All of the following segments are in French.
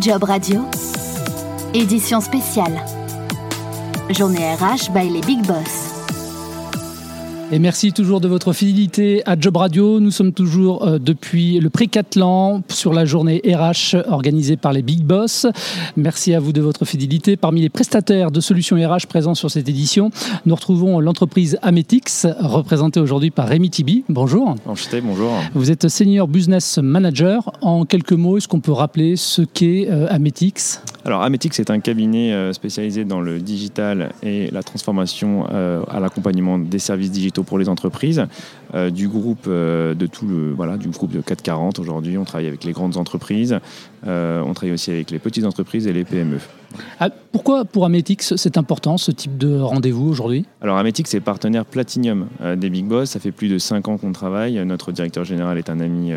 Jobradio, édition spéciale. Journée RH by LesBigBoss. Et merci toujours de votre fidélité à Job Radio. Nous sommes toujours depuis le Pré-Catelan sur la journée RH organisée par les Big Boss. Merci à vous de votre fidélité. Parmi les prestataires de solutions RH présents sur cette édition, nous retrouvons l'entreprise Ametix, représentée aujourd'hui par Rémi Tibi. Bonjour. Enchanté, bonjour. Vous êtes senior business manager. En quelques mots, est-ce qu'on peut rappeler ce qu'est Ametix ? Alors Ametix est un cabinet spécialisé dans le digital et la transformation à l'accompagnement des services digitaux pour les entreprises, du groupe de tout le, voilà, du groupe de 440 aujourd'hui. On travaille avec les grandes entreprises, on travaille aussi avec les petites entreprises et les PME. Ah, pourquoi pour Ametix c'est important ce type de rendez-vous aujourd'hui ? Alors Ametix est partenaire platinum des Big Boss, ça fait plus de 5 ans qu'on travaille. Notre directeur général est un ami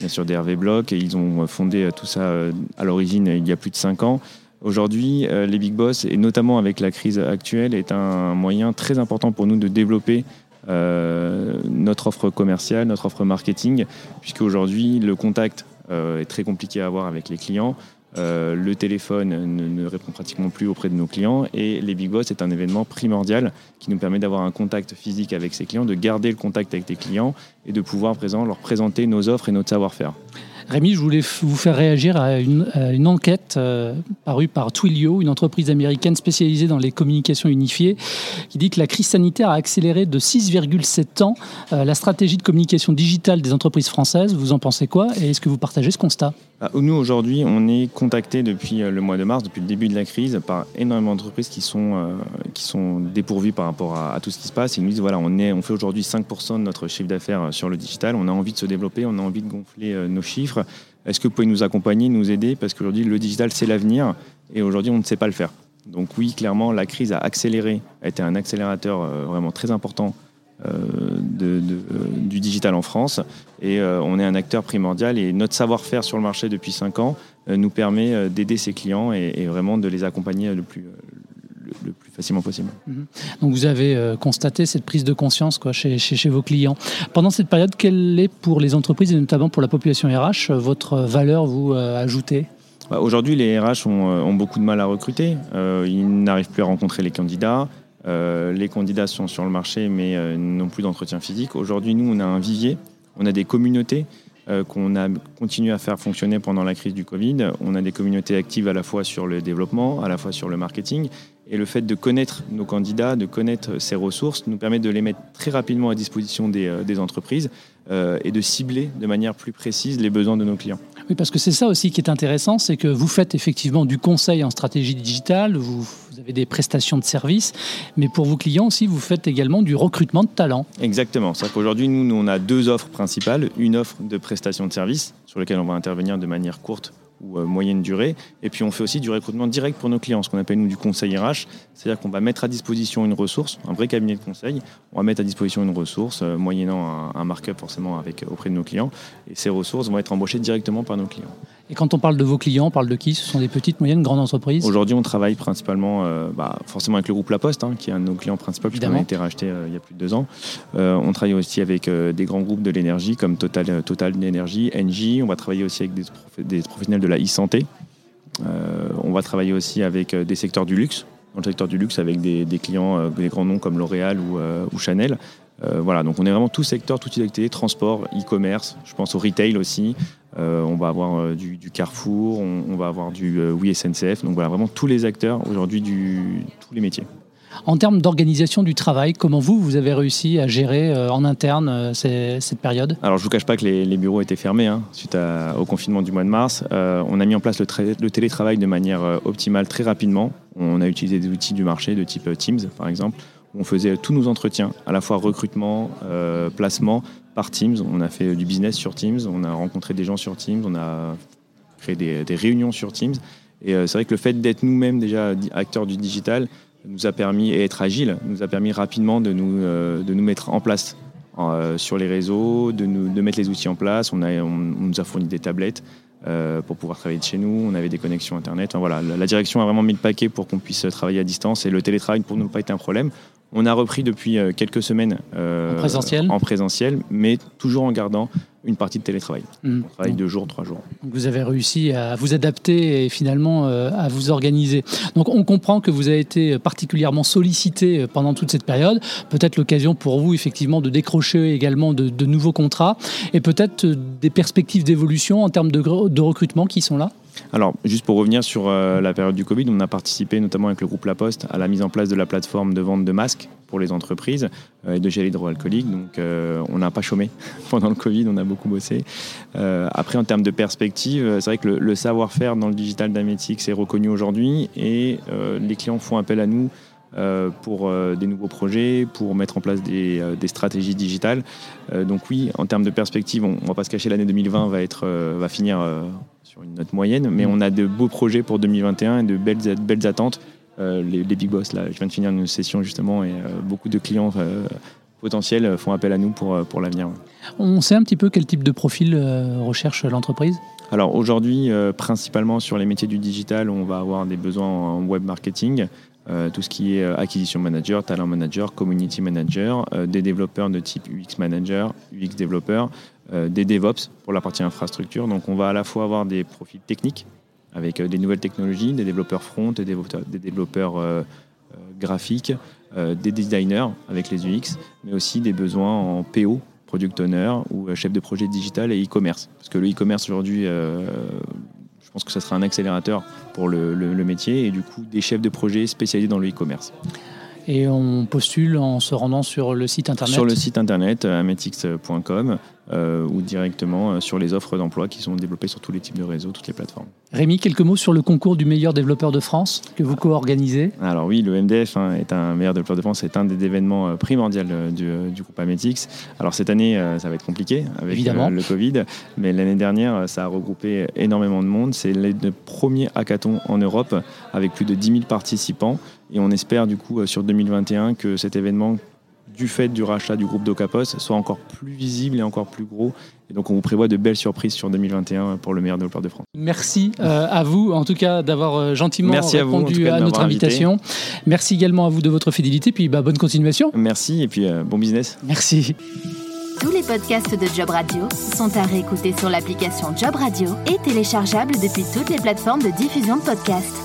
bien sûr d'Hervé Bloch et ils ont fondé tout ça à l'origine il y a plus de 5 ans. Aujourd'hui, les Big Boss et notamment avec la crise actuelle est un moyen très important pour nous de développer notre offre commerciale, notre offre marketing, puisque aujourd'hui le contact est très compliqué à avoir avec les clients, le téléphone ne répond pratiquement plus auprès de nos clients et les Big Boss est un événement primordial qui nous permet d'avoir un contact physique avec ses clients, de garder le contact avec les clients et de pouvoir leur présenter nos offres et notre savoir-faire. Rémi, je voulais vous faire réagir à une enquête parue par Twilio, une entreprise américaine spécialisée dans les communications unifiées, qui dit que la crise sanitaire a accéléré de 6,7 ans la stratégie de communication digitale des entreprises françaises. Vous en pensez quoi ? Et est-ce que vous partagez ce constat ? Nous, aujourd'hui, on est contactés depuis le mois de mars, depuis le début de la crise, par énormément d'entreprises qui sont dépourvues par rapport à tout ce qui se passe. Ils nous disent, voilà, on fait aujourd'hui 5% de notre chiffre d'affaires sur le digital. On a envie de se développer, on a envie de gonfler nos chiffres. Est-ce que vous pouvez nous accompagner, nous aider ? Parce qu'aujourd'hui, le digital, c'est l'avenir et aujourd'hui, on ne sait pas le faire. Donc oui, clairement, la crise a été un accélérateur vraiment très important du digital en France. Et on est un acteur primordial et notre savoir-faire sur le marché depuis 5 ans nous permet d'aider ses clients et vraiment de les accompagner le plus facilement possible. Donc vous avez constaté cette prise de conscience chez vos clients. Pendant cette période, quelle est pour les entreprises et notamment pour la population RH votre valeur vous ajoutée ? Aujourd'hui, les RH ont beaucoup de mal à recruter. Ils n'arrivent plus à rencontrer les candidats. Les candidats sont sur le marché mais n'ont plus d'entretien physique. Aujourd'hui, nous, on a un vivier, on a des communautés qu'on a continué à faire fonctionner pendant la crise du Covid. On a des communautés actives à la fois sur le développement, à la fois sur le marketing. Et le fait de connaître nos candidats, de connaître ces ressources, nous permet de les mettre très rapidement à disposition des entreprises et de cibler de manière plus précise les besoins de nos clients. Oui, parce que c'est ça aussi qui est intéressant, c'est que vous faites effectivement du conseil en stratégie digitale, vous avez des prestations de services, mais pour vos clients aussi, vous faites également du recrutement de talents. Exactement. C'est-à-dire qu'aujourd'hui, nous, on a 2 offres principales. Une offre de prestations de services, sur laquelle on va intervenir de manière courte ou moyenne durée. Et puis, on fait aussi du recrutement direct pour nos clients, ce qu'on appelle, nous, du conseil RH. C'est-à-dire qu'on va mettre à disposition une ressource, un vrai cabinet de conseil. On va mettre à disposition une ressource, moyennant un markup, forcément, auprès de nos clients. Et ces ressources vont être embauchées directement par nos clients. Et quand on parle de vos clients, on parle de qui ? Ce sont des petites, moyennes, grandes entreprises ? Aujourd'hui, on travaille principalement, forcément avec le groupe La Poste, qui est un de nos clients principaux, qui a été racheté il y a plus de 2 ans. On travaille aussi avec des grands groupes de l'énergie, comme Total Energie, Engie. On va travailler aussi avec des professionnels de la e-santé. On va travailler aussi avec des secteurs du luxe, dans le secteur du luxe, avec des clients, des grands noms comme L'Oréal ou Chanel. Donc on est vraiment tout secteur, toute activité, transport, e-commerce, je pense au retail aussi. On va avoir du Carrefour, on va avoir du SNCF. Donc voilà, vraiment tous les acteurs aujourd'hui, tous les métiers. En termes d'organisation du travail, comment vous avez réussi à gérer en interne cette période ? Alors je ne vous cache pas que les bureaux étaient fermés suite au confinement du mois de mars. On a mis en place le télétravail de manière optimale très rapidement. On a utilisé des outils du marché de type Teams par exemple. On faisait tous nos entretiens, à la fois recrutement, placement, par Teams. On a fait du business sur Teams, on a rencontré des gens sur Teams, on a créé des réunions sur Teams. Et c'est vrai que le fait d'être nous-mêmes déjà acteurs du digital nous a permis, et être agile, nous a permis rapidement de nous mettre en place sur les réseaux, de mettre les outils en place. On nous a fourni des tablettes pour pouvoir travailler de chez nous, on avait des connexions Internet. Enfin, la direction a vraiment mis le paquet pour qu'on puisse travailler à distance et le télétravail pour nous n'a pas été un problème. On a repris depuis quelques semaines en présentiel, mais toujours en gardant une partie de télétravail. On travaille 2 jours, 3 jours. Donc vous avez réussi à vous adapter et finalement à vous organiser. Donc on comprend que vous avez été particulièrement sollicité pendant toute cette période. Peut-être l'occasion pour vous effectivement de décrocher également de nouveaux contrats et peut-être des perspectives d'évolution en termes de recrutement qui sont là. Alors, juste pour revenir sur la période du Covid, on a participé notamment avec le groupe La Poste à la mise en place de la plateforme de vente de masques pour les entreprises et de gel hydroalcoolique. Donc, on n'a pas chômé pendant le Covid, on a beaucoup bossé. Après, en termes de perspective, c'est vrai que le savoir-faire dans le digital d'Ametix est reconnu aujourd'hui et les clients font appel à nous pour des nouveaux projets, pour mettre en place des stratégies digitales. Donc oui, en termes de perspective, on ne va pas se cacher, l'année 2020 va finir sur une note moyenne, mais on a de beaux projets pour 2021 et de belles attentes. Les big boss, là, je viens de finir une session justement et beaucoup de clients potentiels font appel à nous pour l'avenir. Ouais. On sait un petit peu quel type de profil recherche l'entreprise ? Alors aujourd'hui, principalement sur les métiers du digital, on va avoir des besoins en web marketing, tout ce qui est acquisition manager, talent manager, community manager, des développeurs de type UX manager, UX développeur, des DevOps pour la partie infrastructure. Donc on va à la fois avoir des profils techniques avec des nouvelles technologies, des développeurs front, des développeurs graphiques, des designers avec les UX, mais aussi des besoins en PO, product owner ou chef de projet digital et e-commerce. Parce que le e-commerce aujourd'hui... Je pense que ça sera un accélérateur pour le métier et du coup des chefs de projet spécialisés dans le e-commerce. Et on postule en se rendant sur le site internet ? Sur le site internet, ametix.com, ou directement sur les offres d'emploi qui sont développées sur tous les types de réseaux, toutes les plateformes. Rémi, quelques mots sur le concours du meilleur développeur de France que vous co-organisez ? Alors oui, le MDF meilleur développeur de France est un des événements primordiaux du groupe Ametix. Alors cette année, ça va être compliqué avec le Covid, mais l'année dernière, ça a regroupé énormément de monde. C'est le premier hackathon en Europe avec plus de 10 000 participants. Et on espère du coup sur 2021 que cet événement, du fait du rachat du groupe Docapos, soit encore plus visible et encore plus gros. Et donc on vous prévoit de belles surprises sur 2021 pour le meilleur développeur de France. Merci à vous en tout cas d'avoir gentiment répondu à notre invitation. Merci également à vous de votre fidélité, puis bonne continuation. Merci et puis bon business. Merci. Tous les podcasts de Job Radio sont à réécouter sur l'application Job Radio et téléchargeables depuis toutes les plateformes de diffusion de podcasts.